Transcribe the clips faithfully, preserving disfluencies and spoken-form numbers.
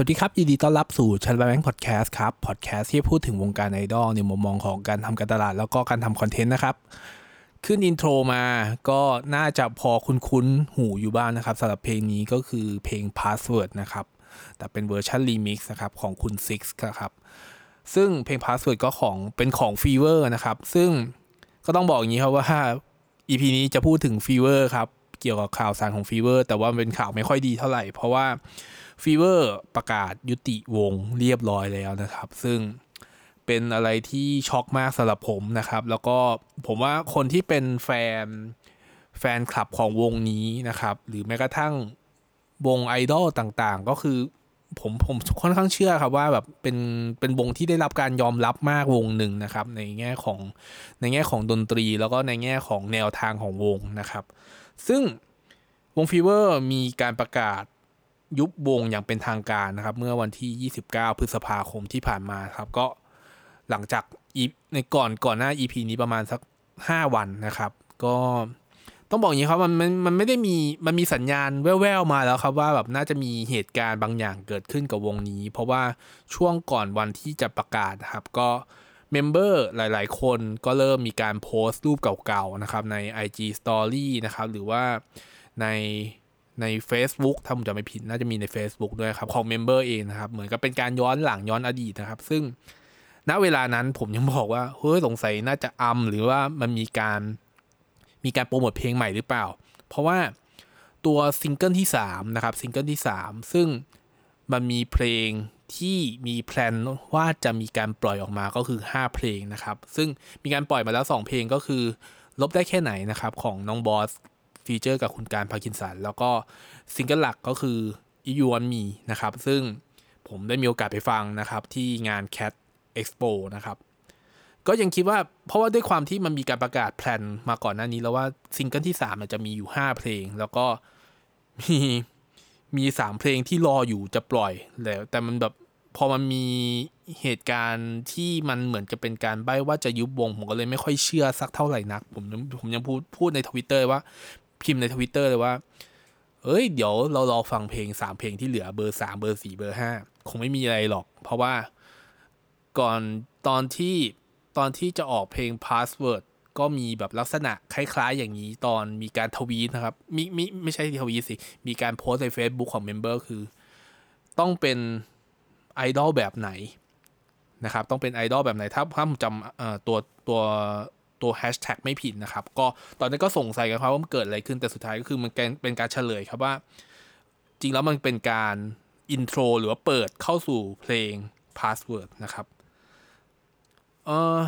สวัสดีครับยินดีต้อนรับสู่ชันแบงค์พอดแคสต์ครับพอดแคสต์ที่พูดถึงวงการไอดอลในมุมมองของการทำการตลาดแล้วก็การทำคอนเทนต์นะครับขึ้นอินโทรมาก็น่าจะพอคุ้นๆหูอยู่บ้าง น, นะครับสำหรับเพลงนี้ก็คือเพลง Password นะครับแต่เป็นเวอร์ชันรีมิกซ์นะครับของคุณซิกซ์นะครับซึ่งเพลง Password ก็ของเป็นของ Fever นะครับซึ่งก็ต้องบอกอย่างนี้ครับว่า อี พี นี้จะพูดถึง Fever ครับเกี่ยวกับข่าวสารของ Fever แต่ว่าเป็นข่าวไม่ค่อยดีเท่าไหร่เพราะว่าFever ประกาศยุติวงเรียบร้อยแล้วนะครับซึ่งเป็นอะไรที่ช็อกมากสำหรับผมนะครับแล้วก็ผมว่าคนที่เป็นแฟนแฟนคลับของวงนี้นะครับหรือแม้กระทั่งวงไอดอลต่างๆก็คือผมผมค่อนข้างเชื่อครับว่าแบบเป็นเป็นวงที่ได้รับการยอมรับมากวงหนึ่งนะครับในแง่ของในแง่ของดนตรีแล้วก็ในแง่ของแนวทางของวงนะครับซึ่งวง Fever มีการประกาศยุบวงอย่างเป็นทางการนะครับเมื่อวันที่ยี่สิบเก้าพฤษภาคมที่ผ่านมาครับก็หลังจากในก่อนก่อนหน้า อี พี นี้ประมาณสักห้าวันนะครับก็ต้องบอกอย่างนี้ครับมันมันมันไม่ได้มีมันมีสัญญาณแว่วๆมาแล้วครับว่าแบบน่าจะมีเหตุการณ์บางอย่างเกิดขึ้นกับวงนี้เพราะว่าช่วงก่อนวันที่จะประกาศครับก็เมมเบอร์หลายๆคนก็เริ่มมีการโพสต์รูปเก่าๆนะครับใน ไอ จี Story นะครับหรือว่าในใน Facebook ถ้าผมจำไม่ผิดน่าจะมีใน Facebook ด้วยครับของเมมเบอร์เองนะครับเหมือนกับเป็นการย้อนหลังย้อนอดีตนะครับซึ่งณเวลานั้นผมยังบอกว่าเฮ้ยสงสัยน่าจะอัมหรือว่ามันมีการมีการโปรโมทเพลงใหม่หรือเปล่าเพราะว่าตัวซิงเกิลที่สามนะครับซิงเกิลที่สามซึ่งมันมีเพลงที่มีแพลนว่าจะมีการปล่อยออกมาก็คือห้าเพลงนะครับซึ่งมีการปล่อยมาแล้วสองเพลงก็คือลบได้แค่ไหนนะครับของน้องบอสฟีเจอร์กับคุณการพาร์คินสันแล้วก็ซิงเกิลหลักก็คือ You Want Me นะครับซึ่งผมได้มีโอกาสไปฟังนะครับที่งาน Cat Expo นะครับก็ยังคิดว่าเพราะว่าด้วยความที่มันมีการประกาศแพลนมาก่อนหน้านี้แล้วว่าซิงเกิลที่สามมันจะมีอยู่ห้าเพลงแล้วก็มีมีสามเพลงที่รออยู่จะปล่อยแล้วแต่มันแบบพอมันมีเหตุการณ์ที่มันเหมือนจะเป็นการใบ้ว่าจะยุบวงผมก็เลยไม่ค่อยเชื่อสักเท่าไหร่นักผมผมยังพูดพูดใน Twitter ว่าพิมพ์ใน Twitter เลยว่าเอ้ยเดี๋ยวเรารอฟังเพลงสามเพลงที่เหลือเบอร์สามเบอร์สี่เบอร์ห้าคงไม่มีอะไรหรอกเพราะว่าก่อนตอนที่ตอนที่จะออกเพลง Password ก็มีแบบลักษณะคล้ายๆอย่างนี้ตอนมีการทวีตนะครับมีมีไม่ใช่ทวีตสิมีการโพสต์ใน Facebook ของเมมเบอร์คือต้องเป็นไอดอลแบบไหนนะครับต้องเป็นไอดอลแบบไหนถ้าถ้าผมจำเอ่อตัวตัวตัวแฮชแท็กไม่ผิดนะครับก็ตอนนี้ก็สงสัยกันครับว่ามันเกิดอะไรขึ้นแต่สุดท้ายก็คือมันเป็นการเฉลยครับว่าจริงแล้วมันเป็นการอินโทรหรือว่าเปิดเข้าสู่เพลง Password นะครับเอ่อ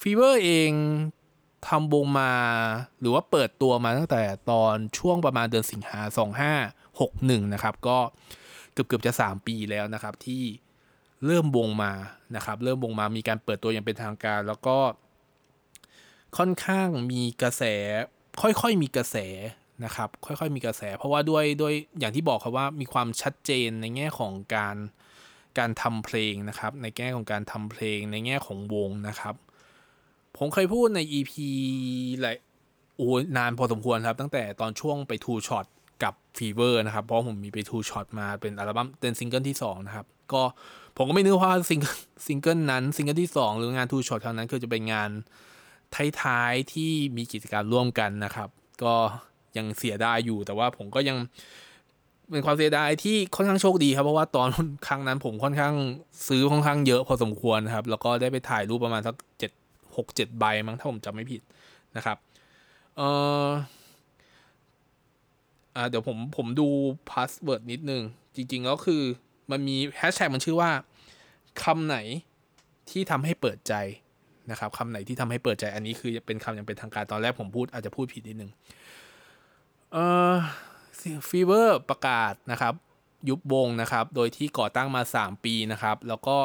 Fever เองทำวงมาหรือว่าเปิดตัวมาตั้งแต่ตอนช่วงประมาณเดือนสิงหาคมสองห้าหกหนึ่งนะครับก็เกือบๆจะสามปีแล้วนะครับที่เริ่มวงมานะครับเริ่มวงมามีการเปิดตัวอย่างเป็นทางการแล้วก็ค่อนข้างมีกระแสค่อยๆมีกระแสนะครับค่อยๆมีกระแสเพราะว่าด้วยด้วยอย่างที่บอกครับว่ามีความชัดเจนในแง่ของการการทำเพลงนะครับในแง่ของการทำเพลงในแง่ของวงนะครับผมเคยพูดใน อี พี หลายโอ้นานพอสมควรครับตั้งแต่ตอนช่วงไปทูช็อตกับ Fever นะครับเพราะผมมีไปทูช็อตมาเป็นอัลบั้มเป็นซิงเกิลที่สองนะครับก็ผมก็ไม่นึกว่าซิงเกิลซิงเกิลนั้นซิงเกิลที่สองหรืองานทูช็อตครั้งนั้นคือจะเป็นงานท้ายๆที่มีกิจกรรมร่วมกันนะครับก็ยังเสียดายอยู่แต่ว่าผมก็ยังเป็นความเสียดายที่ค่อนข้างโชคดีครับเพราะว่าตอนครั้งนั้นผมค่อนข้างซื้อค่อนข้างเยอะพอสมควรครับแล้วก็ได้ไปถ่ายรูปประมาณสักเจ็ด หก เจ็ดใบมั้งถ้าผมจำไม่ผิดนะครับเอ่ออ่าเดี๋ยวผมผมดูพาสเวิร์ดนิดนึงจริงๆก็คือมันมีแฮชแท็กมันชื่อว่าคำไหนที่ทำให้เปิดใจนะครับคำไหนที่ทำให้เปิดใจอันนี้คือเป็นคำยังเป็นทางการตอนแรกผมพูดอาจจะพูดผิดนิดนึงเอ่อ Fever ประกาศนะครับยุบวงนะครับโดยที่ก่อตั้งมาสามปีนะครับแล้วก็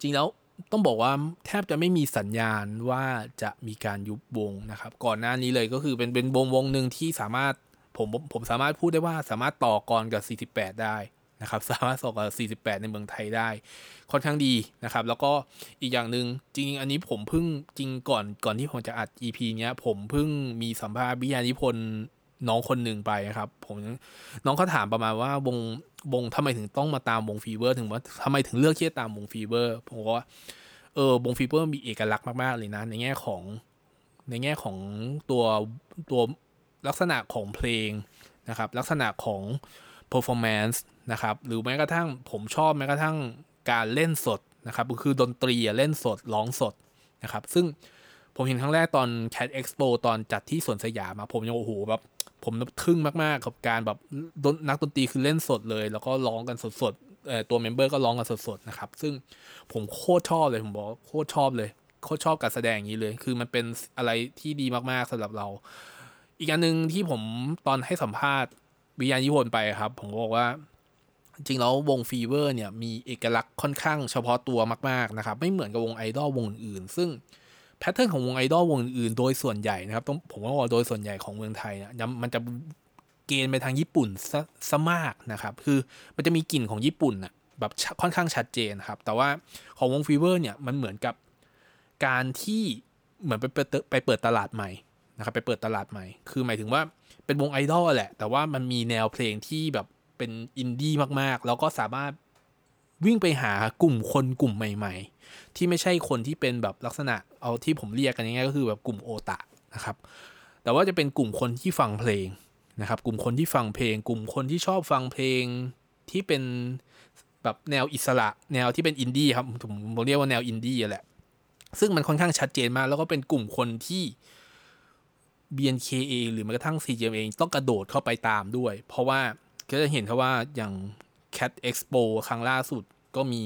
จริงแล้วต้องบอกว่าแทบจะไม่มีสัญญาณว่าจะมีการยุบวงนะครับก่อนหน้านี้เลยก็คือเป็นเป็นวงวงนึงที่สามารถผมผมสามารถพูดได้ว่าสามารถต่อกรกับสี่สิบแปดได้นะครับสามารถส่งกับสี่สิบแปดในเมืองไทยได้ค่อนข้างดีนะครับแล้วก็อีกอย่างนึงจริงๆอันนี้ผมเพิ่งจริงก่อนก่อนที่ผมจะอัด อี พี เนี้ยผมเพิ่งมีสัมภาษณ์วิทยานิพนธ์ น้องคนหนึ่งไปครับผมน้องเขาถามประมาณว่าวงวงทำไมถึงต้องมาตามวงฟีเวอร์ถึงว่าทำไมถึงเลือกที่จะตามวงฟีเวอร์ผมว่าเออวงฟีเวอร์มีเอกลักษณ์มากๆเลยนะในแง่ของในแง่ของตัวตัวลักษณะของเพลงนะครับลักษณะของ performance นะครับหรือแม้กระทั่งผมชอบแม้กระทั่งการเล่นสดนะครับคือดนตรีเล่นสดร้องสดนะครับซึ่งผมเห็นครั้งแรกตอน Cat Expo ตอนจัดที่สวนสยามมาผมยังโอ้โหแบบผมทึ่งมากๆกับการแบบนักดนตรีคือเล่นสดเลยแล้วก็ร้องกันสดๆเอ่อตัวเมมเบอร์ก็ร้องกันสดๆนะครับซึ่งผมโคตรชอบเลยผมบอกโคตรชอบเลยโคตรชอบการแสดงอย่างนี้เลยคือมันเป็นอะไรที่ดีมากๆสำหรับเราอีกอันนึงที่ผมตอนให้สัมภาษณ์วิญญาณยิพนไปครับผมบอกว่าจริงแล้ววง Fever เนี่ยมีเอกลักษณ์ค่อนข้างเฉพาะตัวมากๆนะครับไม่เหมือนกับวง Idol วงอื่นๆซึ่งแพทเทิร์นของวง Idol วงอื่นๆโดยส่วนใหญ่นะครับต้องผมว่าโดยส่วนใหญ่ของเมืองไทยเนี่ยมันจะเกณฑ์ไปทางญี่ปุ่นซะซะมากนะครับคือมันจะมีกลิ่นของญี่ปุ่นน่ะแบบค่อนข้างชัดเจนครับแต่ว่าของวง Fever เนี่ยมันเหมือนกับการที่เหมือนไปเปิดไปเปิดตลาดใหม่นะครับไปเปิดตลาดใหม่คือหมายถึงว่าเป็นวง Idol แหละแต่ว่ามันมีแนวเพลงที่แบบเป็นอินดี้มากๆแล้วก็สามารถวิ่งไปหากลุ่มคนกลุ่มใหม่ๆที่ไม่ใช่คนที่เป็นแบบลักษณะเอาที่ผมเรียกกันง่ายๆก็คือแบบกลุ่มโอตะนะครับแต่ว่าจะเป็นกลุ่มคนที่ฟังเพลงนะครับกลุ่มคนที่ฟังเพลงกลุ่มคนที่ชอบฟังเพลงที่เป็นแบบแนวอิสระแนวที่เป็นอินดี้ครับผมเรียกว่าแนวอินดี้แหละซึ่งมันค่อนข้างชัดเจนมากแล้วก็เป็นกลุ่มคนที่ บี เอ็น เค เอ หรือแม้กระทั่ง ซี จี เอ็ม เองต้องกระโดดเข้าไปตามด้วยเพราะว่าก็จะเห็นครับว่าอย่าง Cat Expo ครั้งล่าสุดก็มี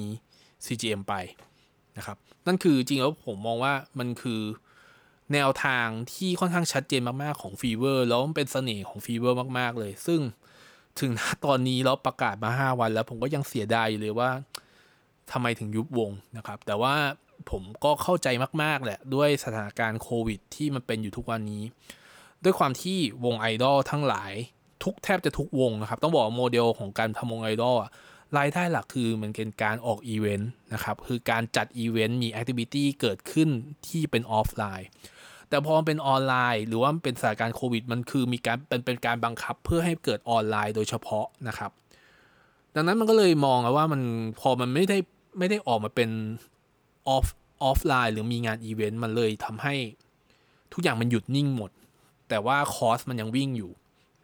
ซี จี เอ็ม ไปนะครับนั่นคือจริงแล้วผมมองว่ามันคือแนวทางที่ค่อนข้างชัดเจนมากๆของ Fever แล้วมันเป็นเสน่ห์ของ Fever มากๆเลยซึ่งถึงตอนนี้เราประกาศมาห้าวันแล้วผมก็ยังเสียดายเลยว่าทำไมถึงยุบวงนะครับแต่ว่าผมก็เข้าใจมากๆแหละด้วยสถานการณ์โควิดที่มันเป็นอยู่ทุกวันนี้ด้วยความที่วงไอดอลทั้งหลายทุกแทบจะทุกวงนะครับต้องบอกโมเดลของการทำวงไอดอลรายได้หลักคือมันเป็นการออกอีเวนต์นะครับคือการจัดอีเวนต์มีแอคทิวิตี้เกิดขึ้นที่เป็นออฟไลน์แต่พอมันเป็นออนไลน์หรือว่ามันเป็นสถานการณ์โควิดมันคือมีการเป็นเป็นการบังคับเพื่อให้เกิดออนไลน์โดยเฉพาะนะครับดังนั้นมันก็เลยมองว่ามันพอมันไม่ได้ไม่ได้ออกมาเป็นออฟออฟไลน์หรือมีงานอีเวนต์มันเลยทำให้ทุกอย่างมันหยุดนิ่งหมดแต่ว่าคอสมันยังวิ่งอยู่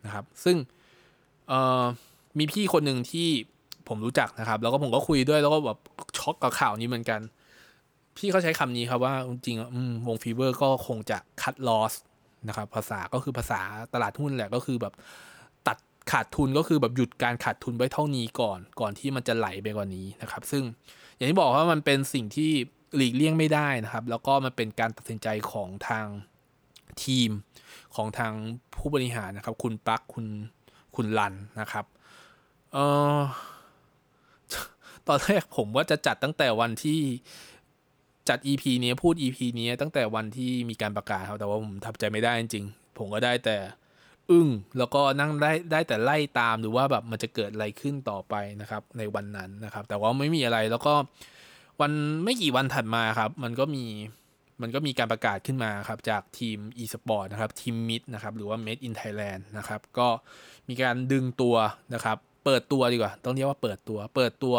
นะครับซึ่งมีพี่คนหนึ่งที่ผมรู้จักนะครับแล้วก็ผมก็คุยด้วยแล้วก็แบบช็อกกับข่าวนี้เหมือนกันพี่เขาใช้คำนี้ครับว่าจริงๆวงฟีเวอร์ก็คงจะคัดลอสนะครับภาษาก็คือภาษาตลาดหุ้นแหละก็คือแบบตัดขาดทุนก็คือแบบหยุดการขาดทุนไว้เท่านี้ก่อนก่อนที่มันจะไหลไปกว่านี้นะครับซึ่งอย่างที่บอกว่ามันเป็นสิ่งที่หลีกเลี่ยงไม่ได้นะครับแล้วก็มันเป็นการตัดสินใจของทางทีมของทางผู้บริหารนะครับคุณปักคุณคุณลันนะครับเอ่อตอนแรกผมว่าจะจัดตั้งแต่วันที่จัด อี พี นี้พูด อี พี นี้ตั้งแต่วันที่มีการประกาศครับแต่ว่าผมทำใจไม่ได้จริงๆผมก็ได้แต่อึ้งแล้วก็นั่งได้ได้แต่ไล่ตามหรือว่าแบบมันจะเกิดอะไรขึ้นต่อไปนะครับในวันนั้นนะครับแต่ว่าไม่มีอะไรแล้วก็วันไม่กี่วันถัดมาครับมันก็มีมันก็มีการประกาศขึ้นมาครับจากทีม e-sport นะครับทีม Mid นะครับหรือว่า Made in Thailand นะครับก็มีการดึงตัวนะครับเปิดตัวดีกว่าต้องเรียกว่าเปิดตัวเปิดตัว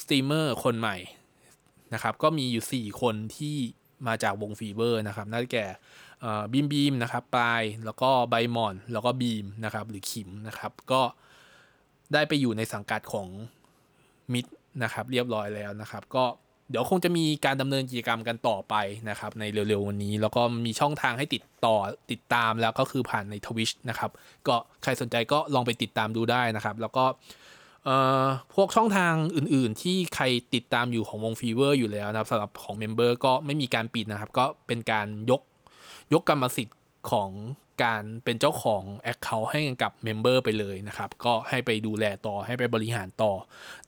สตรีมเมอร์คนใหม่นะครับก็มีอยู่สี่คนที่มาจากวง Fever นะครับนั่นแก่เอ่อบีมบีมนะครับปลายแล้วก็ไบมอนแล้วก็บีมนะครับหรือขิมนะครับก็ได้ไปอยู่ในสังกัดของ Mid นะครับเรียบร้อยแล้วนะครับก็เดี๋ยวคงจะมีการดำเนินกิจกรรมกันต่อไปนะครับในเร็วๆวันนี้แล้วก็มีช่องทางให้ติดต่อติดตามแล้วก็คือผ่านใน Twitch นะครับก็ใครสนใจก็ลองไปติดตามดูได้นะครับแล้วก็เอ่อพวกช่องทางอื่นๆที่ใครติดตามอยู่ของวง Fever อยู่แล้วนะครับสำหรับของเมมเบอร์ก็ไม่มีการปิดนะครับก็เป็นการยกยกกรรมสิทธิ์ของการเป็นเจ้าของ Account ให้กับเมมเบอร์ไปเลยนะครับก็ให้ไปดูแลต่อให้ไปบริหารต่อ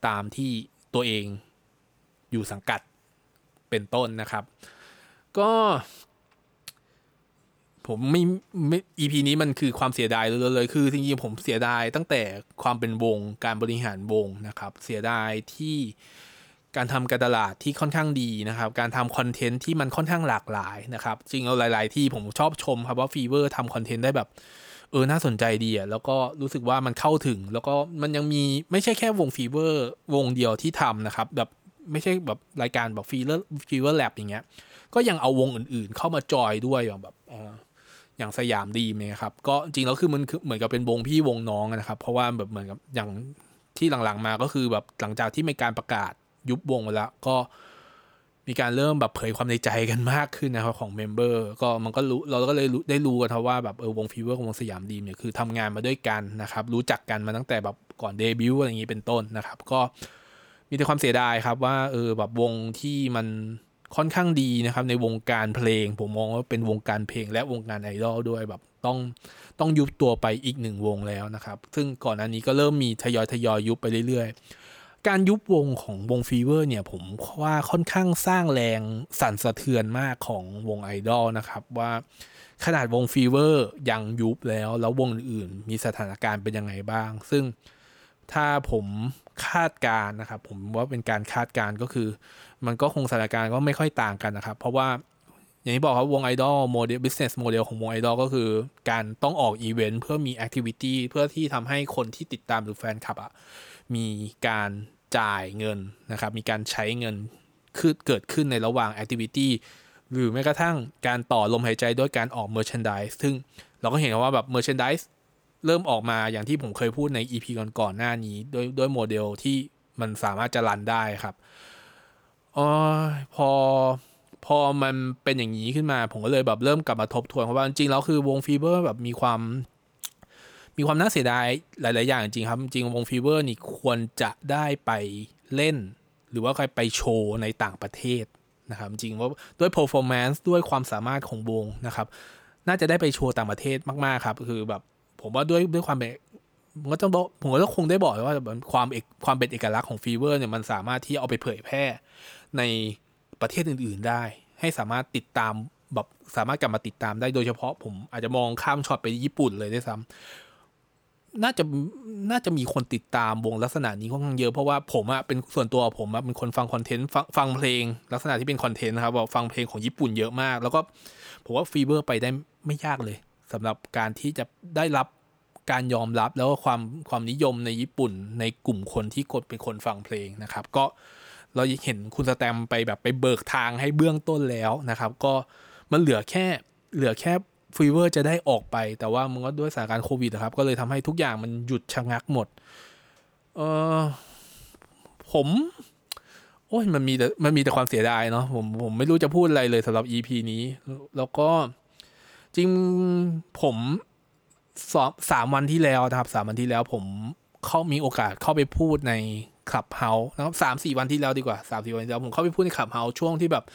ตามที่ตัวเองอยู่สังกัดเป็นต้นนะครับก็ผมไม่ไม่ อี พี นี้มันคือความเสียดายเลยเลยคือจริงๆผมเสียดายตั้งแต่ความเป็นวงการบริหารวงนะครับเสียดายที่การทำการตลาดที่ค่อนข้างดีนะครับการทำคอนเทนต์ที่มันค่อนข้างหลากหลายนะครับจริงเอาหลายๆที่ผมชอบชมครับว่าฟีเวอร์ทำคอนเทนต์ได้แบบ เออน่าสนใจดีอ่ะแล้วก็รู้สึกว่ามันเข้าถึงแล้วก็มันยังมีไม่ใช่แค่วง Fever วงเดียวที่ทำนะครับแบบไม่ใช่แบบรายการแบบ Fever Fever Lab อย่างเงี้ยก็ยังเอาวงอื่นๆเข้ามาจอยด้วยแบบเอออย่างสยามดีมั้ยครับก็จริงแล้วคือมันเหมือนกับเป็นวงพี่วงน้องนะครับเพราะว่าแบบเหมือนกับอย่างที่หลังๆมาก็คือแบบหลังจากที่มีการประกาศยุบวงไปแล้วก็มีการเริ่มแบบเผยความในใจกันมากขึ้นนะครับของเมมเบอร์ก็มันก็รู้เราก็เลยได้รู้กันว่าแบบเออวงฟีเวอร์กับวงสยามดีมเนี่ยคือทำงานมาด้วยกันนะครับรู้จักกันมาตั้งแต่แบบก่อนเดบิวต์อะไรอย่างนี้เป็นต้นนะครับก็มีแต่ความเสียดายครับว่าเออแบบวงที่มันค่อนข้างดีนะครับในวงการเพลงผมมองว่าเป็นวงการเพลงและวงการไอดอลด้วยแบบต้องต้องยุบตัวไปอีกหนึ่งวงแล้วนะครับซึ่งก่อนหน้านี้ก็เริ่มมีทยอยทยอยยุบไปเรื่อยๆการยุบวงของวงฟีเวอร์เนี่ยผมว่าค่อนข้างสร้างแรงสั่นสะเทือนมากของวงไอดอลนะครับว่าขนาดวงฟีเวอร์ยังยุบแล้วแล้ววงอื่นๆมีสถานการณ์เป็นยังไงบ้างซึ่งถ้าผมคาดการณ์นะครับผมว่าเป็นการคาดการณ์ก็คือมันก็คงสถานการณ์ก็ไม่ค่อยต่างกันนะครับเพราะว่าอย่างที่บอกครับวงไอดอลโมเดล business model ของวงไอดอลก็คือการต้องออกอีเวนต์เพื่อมี activity เพื่อที่ทำให้คนที่ติดตามหรือแฟนคลับอ่ะมีการจ่ายเงินนะครับมีการใช้เงินคือเกิดขึ้นในระหว่าง activity หรือแม้กระทั่งการต่อลมหายใจด้วยการออก merchandise ซึ่งเราก็เห็นว่าแบบ merchandiseเริ่มออกมาอย่างที่ผมเคยพูดใน อี พี ก่อนๆหน้านี้ด้วยด้วยโมเดลที่มันสามารถจะรันได้ครับอ๋อพอพอมันเป็นอย่างนี้ขึ้นมาผมก็เลยแบบเริ่มกลับมาทบทวนเพราะว่าจริงๆแล้วคือวงฟีเวอร์แบบมีความมีความน่าเสียดายหลายๆอย่างจริงครับจริงวงฟีเวอร์นี่ควรจะได้ไปเล่นหรือว่าใครไปโชว์ในต่างประเทศนะครับจริงว่าด้วย performance ด้วยความสามารถของวงนะครับน่าจะได้ไปโชว์ต่างประเทศมากๆครับคือแบบผมว่าด้วยด้วยความเป็นผมก็ต้องผมก็คงได้บอกว่าความเอกความเป็นเอกลักษณ์ของฟีเวอร์เนี่ยมันสามารถที่เอาไปเผยแพร่ในประเทศอื่นๆได้ให้สามารถติดตามแบบสามารถกลับมาติดตามได้โดยเฉพาะผมอาจจะมองข้ามช็อตไปญี่ปุ่นเลยด้วยซ้ำน่าจะน่าจะมีคนติดตามวงลักษณะนี้ค่อนข้างเยอะเพราะว่าผมอะเป็นส่วนตัวผมอะเป็นคนฟังคอนเทนต์ฟังเพลงลักษณะที่เป็นคอนเทนต์นะครับฟังเพลงของญี่ปุ่นเยอะมากแล้วก็ผมว่าฟีเวอร์ไปได้ไม่ยากเลยสำหรับการที่จะได้รับการยอมรับแล้วก็ความความนิยมในญี่ปุ่นในกลุ่มคนที่กดเป็นคนฟังเพลงนะครับก็เราเห็นคุณสแตมไปแบบไปเบิกทางให้เบื้องต้นแล้วนะครับก็มันเหลือแค่เหลือแค่ฟีเวอร์จะได้ออกไปแต่ว่ามันก็ด้วยสถานการณ์โควิดนะครับก็เลยทำให้ทุกอย่างมันหยุดชะงักหมดเออผมโอ้ยมันมีแต่มันมีแต่ความเสียดายเนาะผมผมไม่รู้จะพูดอะไรเลยสำหรับ อี พี นี้แล้วก็จริงผมสามวันที่แล้วนะครับสามวันที่แล้วผมเข้ามีโอกาสเข้าไปพูดใน Clubhouse นะครับสามสี่วันที่แล้วดีกว่าสามสี่วันที่แล้วผมเข้าไปพูดใน Clubhouse ช่วงที่แบบ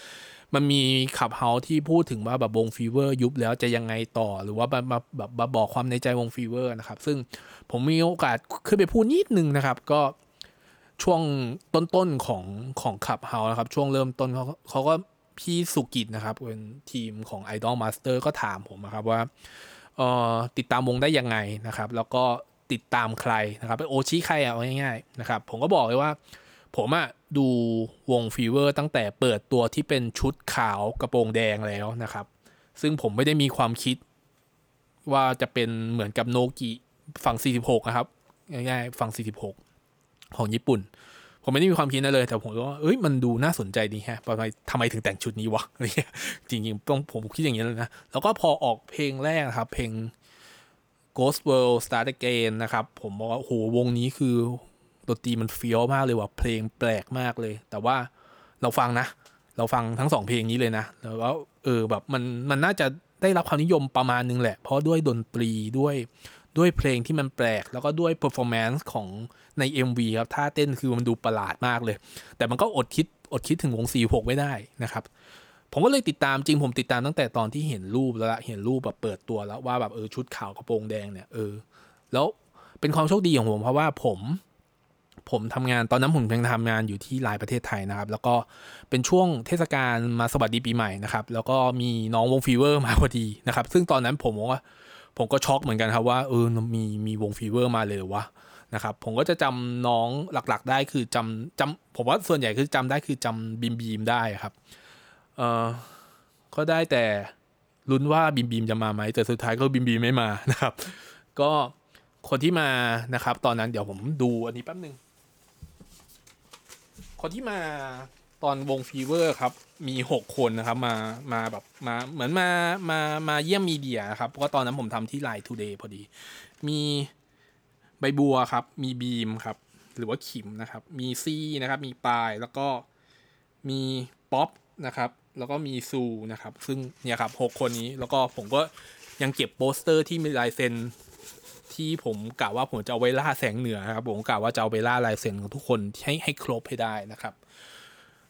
มันมี Clubhouse ที่พูดถึงว่าแบบวง Fever ยุบแล้วจะยังไงต่อหรือว่าแบบแบบบอกความในใจวง Fever นะครับซึ่งผมมีโอกาสขึ้นไปพูดนิดนึงนะครับก็ช่วงต้นๆของของ Clubhouse นะครับช่วงเริ่มต้นเขาเขาก็พี่สุกิจนะครับเป็นทีมของ Idol Master ก็ถามผมนะครับว่าเอ่อติดตามวงได้ยังไงนะครับแล้วก็ติดตามใครนะครับไปโอชิใครอ่ะเอาง่ายๆนะครับผมก็บอกเลยว่าผมอ่ะดูวง Fever ตั้งแต่เปิดตัวที่เป็นชุดขาวกระโปรงแดงแล้วนะครับซึ่งผมไม่ได้มีความคิดว่าจะเป็นเหมือนกับโนกิฝั่งสี่สิบหกนะครับง่ายๆฝั่งสี่สิบหกของญี่ปุ่นผมไม่ได้มีความคิดนั้นเลยแต่ผมก็ว่าเอ้ยมันดูน่าสนใจดีฮะทำไมทำไมถึงแต่งชุดนี้วะอะไรเงี้ยจริงๆต้องผมคิดอย่างนี้เลยนะแล้วก็พอออกเพลงแรกนะครับเพลง Ghost World Start Again นะครับผมบอกว่าโหวงนี้คือดนตรีมันเฟี้ยวมากเลยว่ะเพลงแปลกมากเลยแต่ว่าเราฟังนะเราฟังทั้งสองเพลงนี้เลยนะแล้วก็เออแบบมันมันน่าจะได้รับความนิยมประมาณนึงแหละเพราะด้วยดนตรีด้วยด้วยเพลงที่มันแปลกแล้วก็ด้วย performance ของใน เอ็ม วี ครับท่าเต้นคือมันดูประหลาดมากเลยแต่มันก็อดคิดอดคิดถึงวงสี่สิบหกไม่ได้นะครับผมก็เลยติดตามจริงผมติดตามตั้งแต่ตอนที่เห็นรูปแล้วเห็นรูปแบบเปิดตัวแล้วว่าแบบเออชุดขาวกระโปรงแดงเนี่ยเออแล้วเป็นความโชคดีของผมเพราะว่าผมผมทำงานตอนนั้นผมยังทำงานอยู่ที่หลายประเทศไทยนะครับแล้วก็เป็นช่วงเทศกาลมาสวัสดีปีใหม่นะครับแล้วก็มีน้องวงฟีเวอร์มาพอดีนะครับซึ่งตอนนั้นผมว่าผมก็ช็อกเหมือนกันครับว่าเออมีมีวงฟีเวอร์มาเลยเหรอวะนะครับผมก็จะจำน้องหลักๆได้คือจำจำผมว่าส่วนใหญ่คือจำได้คือจำบีมบีมได้ครับเออก็ได้แต่ ลุ้นว่าบิมบิมจะมาไหมแต่สุดท้ายก็บิมบิมไม่มานะครับก็คนที่มานะครับตอนนั้นเดี๋ยวผมดูอันนี้แป๊บนึงคนที่มาตอนวงฟีเวอร์ครับมีหกคนนะครับมามาแบบมาเหมือนมามามาเยี่ยมมีเดียครับเพราะตอนนั้นผมทำที่ Line Today พอดีมีใบบัวครับมีบีมครับหรือว่าขิมนะครับมีซี่นะครับมีปายแล้วก็มีป๊อปนะครับแล้วก็มีซูนะครับซึ่งเนี่ยครับหกคนนี้แล้วก็ผมก็ยังเก็บโปสเตอร์ที่มีลายเซ็นที่ผมกล่าวว่าผมจะเอาไว้ล่าแสงเหนือครับผมกล่าวว่าจะเอาไปล่าลายเซ็นของทุกคนให้ให้ครบให้ได้นะครับ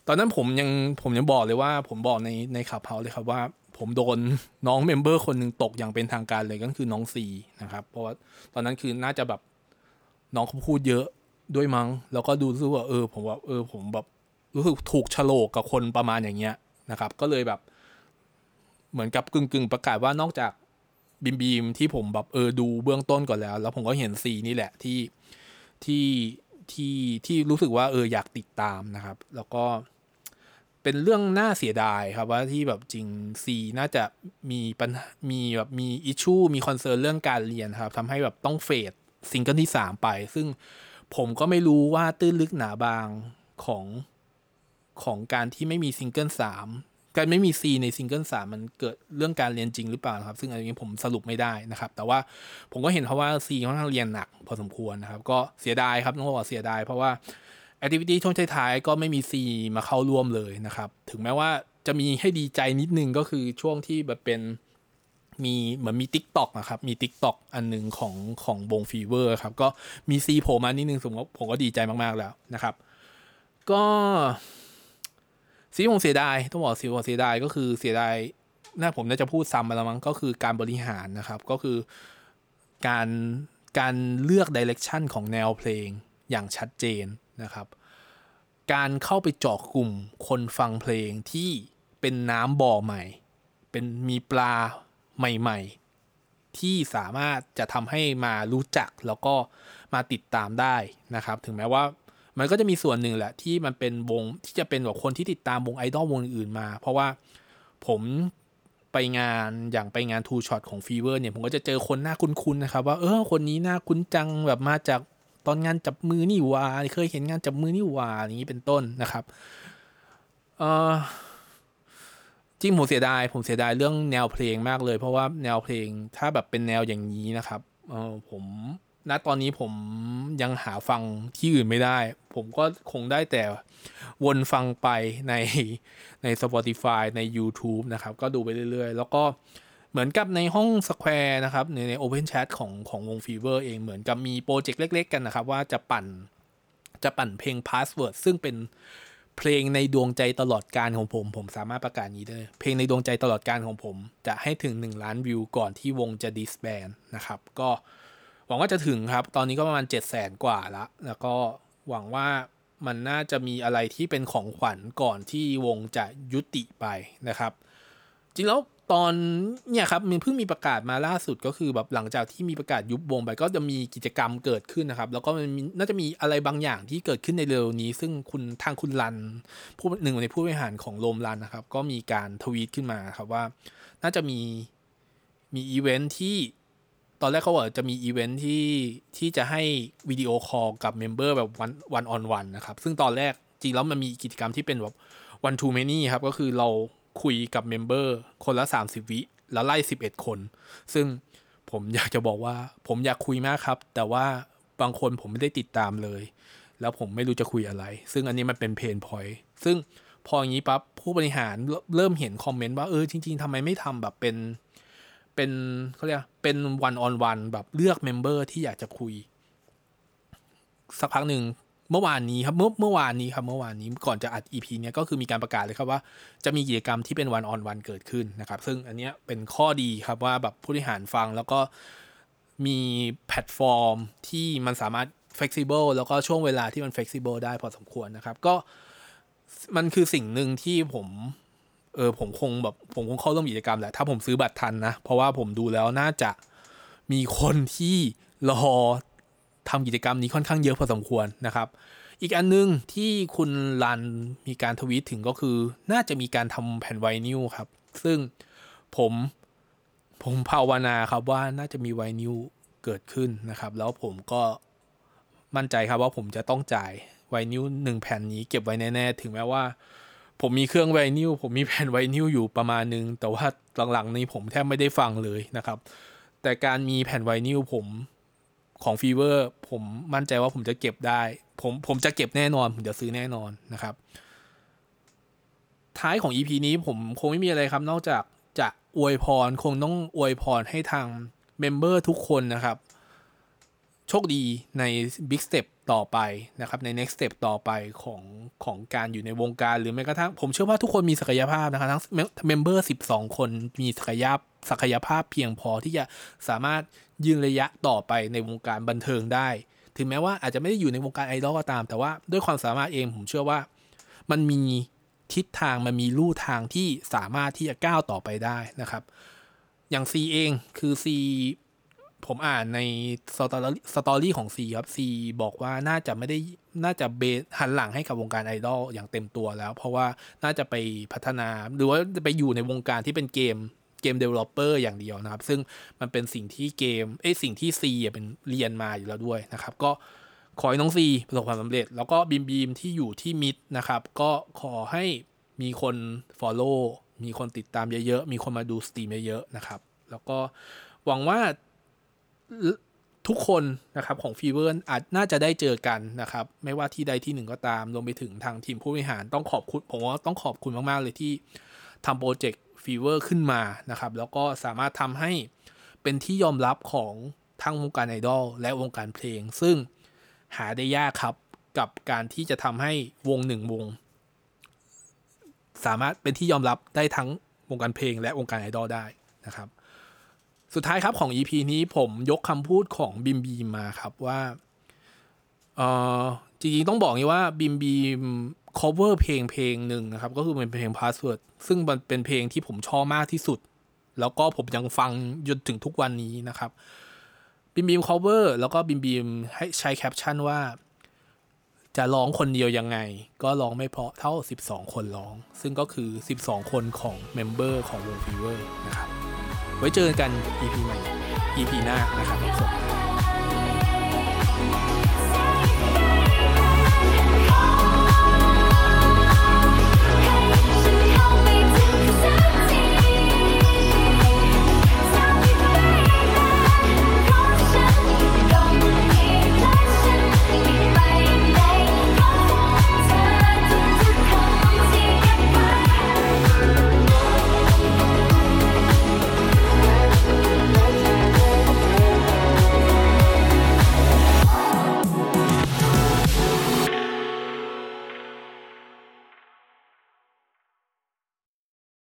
ตอนนั้นผมยังผมยังบอกเลยว่าผมบอกในในClubhouseเลยครับว่าผมโดนน้องเมมเบอร์คนหนึ่งตกอย่างเป็นทางการเลยก็คือน้องซีนะครับเพราะว่าตอนนั้นคือน่าจะแบบน้องเขาพูดเยอะด้วยมั้งแล้วก็ดูรู้สึกว่าเออผมว่าเออผมแบบรู้สึกถูกฉโลกกับคนประมาณอย่างเงี้ยนะครับก็เลยแบบเหมือนกับกึ่งๆประกาศว่านอกจากบีมบีมที่ผมแบบเออดูเบื้องต้นก่อนแล้วแล้วผมก็เห็นซีนี่แหละที่ที่ที่ที่รู้สึกว่าเอออยากติดตามนะครับแล้วก็เป็นเรื่องน่าเสียดายครับว่าที่แบบจริงซีน่าจะมีปัญหามีแบบมีอิชชูมีคอนเซิร์นเรื่องการเรียนครับทำให้แบบต้องเฟดซิงเกิลที่สามไปซึ่งผมก็ไม่รู้ว่าตื้นลึกหนาบางของของการที่ไม่มีซิงเกิลสามการไม่มี C ในซิงเกิลสามมันเกิดเรื่องการเรียนจริงหรือเปล่าครับซึ่งอันนี้ผมสรุปไม่ได้นะครับแต่ว่าผมก็เห็นเพราะว่า C ค่อนข้างเรียนหนักพอสมควรนะครับก็เสียดายครับต้องบอกว่าเสียดายเพราะว่า activity ช่วงท้ายๆก็ไม่มี C มาเข้าร่วมเลยนะครับถึงแม้ว่าจะมีให้ดีใจนิดนึงก็คือช่วงที่แบบเป็นมีเหมือนมี TikTok นะครับมี TikTok อันนึงของของวง Fever ครับก็มี C โผล่มานิดนึงสมมติผมก็ดีใจมากๆแล้วนะครับก็ซีผมเสียดายต้องบอกซีผมเสียดายก็คือเสียดายน่าผมน่าจะพูดซ้ำมาแล้วมั้งก็คือการบริหารนะครับก็คือการการเลือกไดเรคชั่นของแนวเพลงอย่างชัดเจนนะครับการเข้าไปเจาะกลุ่มคนฟังเพลงที่เป็นน้ำบ่อใหม่เป็นมีปลาใหม่ๆที่สามารถจะทำให้มารู้จักแล้วก็มาติดตามได้นะครับถึงแม้ว่ามันก็จะมีส่วนหนึ่งแหละที่มันเป็นวงที่จะเป็นแบบคนที่ติดตามวงไอดอลวงอื่นมาเพราะว่าผมไปงานอย่างไปงานทูช็อตของ Fever เนี่ยผมก็จะเจอคนหน้าคุ้นๆนะครับว่าเออคนนี้หน้าคุ้นจังแบบมาจากตอนงานจับมือนี่ว่าเคยเห็นงานจับมือนี่ว่าอย่างนี้เป็นต้นนะครับเอ่อจริงผมเสียดายผมเสียดายเรื่องแนวเพลงมากเลยเพราะว่าแนวเพลงถ้าแบบเป็นแนวอย่างนี้นะครับเออผมณตอนนี้ผมยังหาฟังที่อื่นไม่ได้ผมก็คงได้แต่วนฟังไปในใน Spotify ใน YouTube นะครับก็ดูไปเรื่อยๆแล้วก็เหมือนกับในห้อง Square นะครับในใน Open Chat ของของวง Fever เองเหมือนกับมีโปรเจกต์เล็กๆกันนะครับว่าจะปั่นจะปั่นเพลง Password ซึ่งเป็นเพลงในดวงใจตลอดกาลของผมผมสามารถประกาศนี้ได้เพลงในดวงใจตลอดกาลของผมจะให้ถึงหนึ่งล้านวิวก่อนที่วงจะ disband นะครับก็หวังว่าจะถึงครับตอนนี้ก็ประมาณ เจ็ดแสน กว่าละแล้วก็หวังว่ามันน่าจะมีอะไรที่เป็นของขวัญก่อนที่วงจะยุติไปนะครับจริงแล้วตอนเนี่ยครับมันเพิ่งมีประกาศมาล่าสุดก็คือแบบหลังจากที่มีประกาศยุบวงไปก็จะมีกิจกรรมเกิดขึ้นนะครับแล้วก็มันน่าจะมีอะไรบางอย่างที่เกิดขึ้นในเร็วนี้ซึ่งคุณทางคุณรันผู้หนึ่งในผู้บริหารของโรมรันนะครับก็มีการทวีตขึ้นมาครับว่าน่าจะมีมีอีเวนท์ที่ตอนแรกเขาบอกจะมีอีเวนท์ที่ที่จะให้วิดีโอคอลกับเมมเบอร์แบบวันวันออนวันนะครับซึ่งตอนแรกจริงแล้วมันมีกิจกรรมที่เป็นแบบวันทูเมนี่ครับก็คือเราคุยกับเมมเบอร์คนละสามสิบวิแล้วไล่สิบเอ็ดคนซึ่งผมอยากจะบอกว่าผมอยากคุยมากครับแต่ว่าบางคนผมไม่ได้ติดตามเลยแล้วผมไม่รู้จะคุยอะไรซึ่งอันนี้มันเป็นเพนพอยท์ซึ่งพออย่างนี้ปั๊บผู้บริหารเริ่มเห็นคอมเมนต์ว่าเออจริงๆทำไมไม่ทำแบบเป็นเป็นเขาเรียกเป็น one on one แบบเลือกเมมเบอร์ที่อยากจะคุยสักพักหนึ่งเมื่อวานนี้ครับเมื่อเมื่อวานนี้ครับเมื่อวานนี้ก่อนจะอัด อี พี เนี้ยก็คือมีการประกาศเลยครับว่าจะมีกิจกรรมที่เป็น one on one เกิดขึ้นนะครับซึ่งอันเนี้ยเป็นข้อดีครับว่าแบบผู้บริหารฟังแล้วก็มีแพลตฟอร์มที่มันสามารถ flexible แล้วก็ช่วงเวลาที่มัน flexible ได้พอสมควรนะครับก็มันคือสิ่งหนึ่งที่ผมเออผมคงแบบผมคงเข้าร่วมกิจกรรมแหละถ้าผมซื้อบัตรทันนะเพราะว่าผมดูแล้วน่าจะมีคนที่รอทำกิจกรรมนี้ค่อนข้างเยอะพอสมควรนะครับอีกอันนึงที่คุณรันมีการทวีตถึงก็คือน่าจะมีการทำแผ่นไวนิลครับซึ่งผม ผมภาวนาครับว่าน่าจะมีไวนิวเกิดขึ้นนะครับแล้วผมก็มั่นใจครับว่าผมจะต้องจ่ายไวนิวหนึ่งแผ่นนี้เก็บไว้แน่ๆถึงแม้ว่าผมมีเครื่องไวนิวผมมีแผ่นไวนิวอยู่ประมาณนึงแต่ว่าหลังๆนี้ผมแทบไม่ได้ฟังเลยนะครับแต่การมีแผ่นไวนิวผมของ Fever ผมมั่นใจว่าผมจะเก็บได้ผมผมจะเก็บแน่นอนผมจะซื้อแน่นอนนะครับท้ายของ อี พี นี้ผมคงไม่มีอะไรครับนอกจากจะอวยพรคงต้องอวยพรให้ทางเมมเบอร์ทุกคนนะครับโชคดีใน Big Step ต่อไปนะครับใน Next Step ต่อไปของของการอยู่ในวงการหรือแม้กระทั่งผมเชื่อว่าทุกคนมีศักยภาพนะครับทั้งเมมเบอร์สิบสองคนมีศักยภาพศักยภาพเพียงพอที่จะสามารถยืนระยะต่อไปในวงการบันเทิงได้ถึงแม้ว่าอาจจะไม่ได้อยู่ในวงการไอดอลก็ตามแต่ว่าด้วยความสามารถเองผมเชื่อว่ามันมีทิศทางมันมีลู่ทางที่สามารถที่จะก้าวต่อไปได้นะครับอย่าง C เองคือ C ผมอ่านในสตอรี่ของ C ครับ C บอกว่าน่าจะไม่ได้น่าจะเบสหันหลังให้กับวงการไอดอลอย่างเต็มตัวแล้วเพราะว่าน่าจะไปพัฒนาหรือว่าจะไปอยู่ในวงการที่เป็นเกมเกม developer อย่างเดียวนะครับซึ่งมันเป็นสิ่งที่เกมเอ้ยสิ่งที่ C เป็นเรียนมาอยู่แล้วด้วยนะครับก็ขอให้น้อง C ประสบความสำเร็จแล้วก็บีมบีมที่อยู่ที่มิดนะครับก็ขอให้มีคน follow มีคนติดตามเยอะๆมีคนมาดูสตรีมเยอะๆนะครับแล้วก็หวังว่าทุกคนนะครับของ Fever อาจน่าจะได้เจอกันนะครับไม่ว่าที่ใดที่หนึ่งก็ตามรวมไปถึงทางทีมผู้บริหารต้องขอบคุณผมว่าต้องขอบคุณมากๆเลยที่ทำโปรเจกต์Fever ขึ้นมานะครับแล้วก็สามารถทำให้เป็นที่ยอมรับของทั้งวงการไอดอลและวงการเพลงซึ่งหาได้ยากครับกับการที่จะทำให้วงหนึ่งวงสามารถเป็นที่ยอมรับได้ทั้งวงการเพลงและวงการไอดอลได้นะครับสุดท้ายครับของ อี พี นี้ผมยกคำพูดของบิมบีมาครับว่าเอ่อจริงๆต้องบอกงี้ว่าบิมบีมcover เพลงเพลงหนึ่งนะครับก็คือเป็นเพลง Password ซึ่งมันเป็นเพลงที่ผมชอบมากที่สุดแล้วก็ผมยังฟังจนถึงทุกวันนี้นะครับบิมบีม cover แล้วก็บิมบีมให้ใช้แคปชั่นว่าจะร้องคนเดียวยังไงก็ร้องไม่เพราะเท่าสิบสองคนร้องซึ่งก็คือสิบสองคนของเมมเบอร์ของวง Fever นะครับไว้เจอกัน อี พี ใหม่ อี พี หน้านะครับ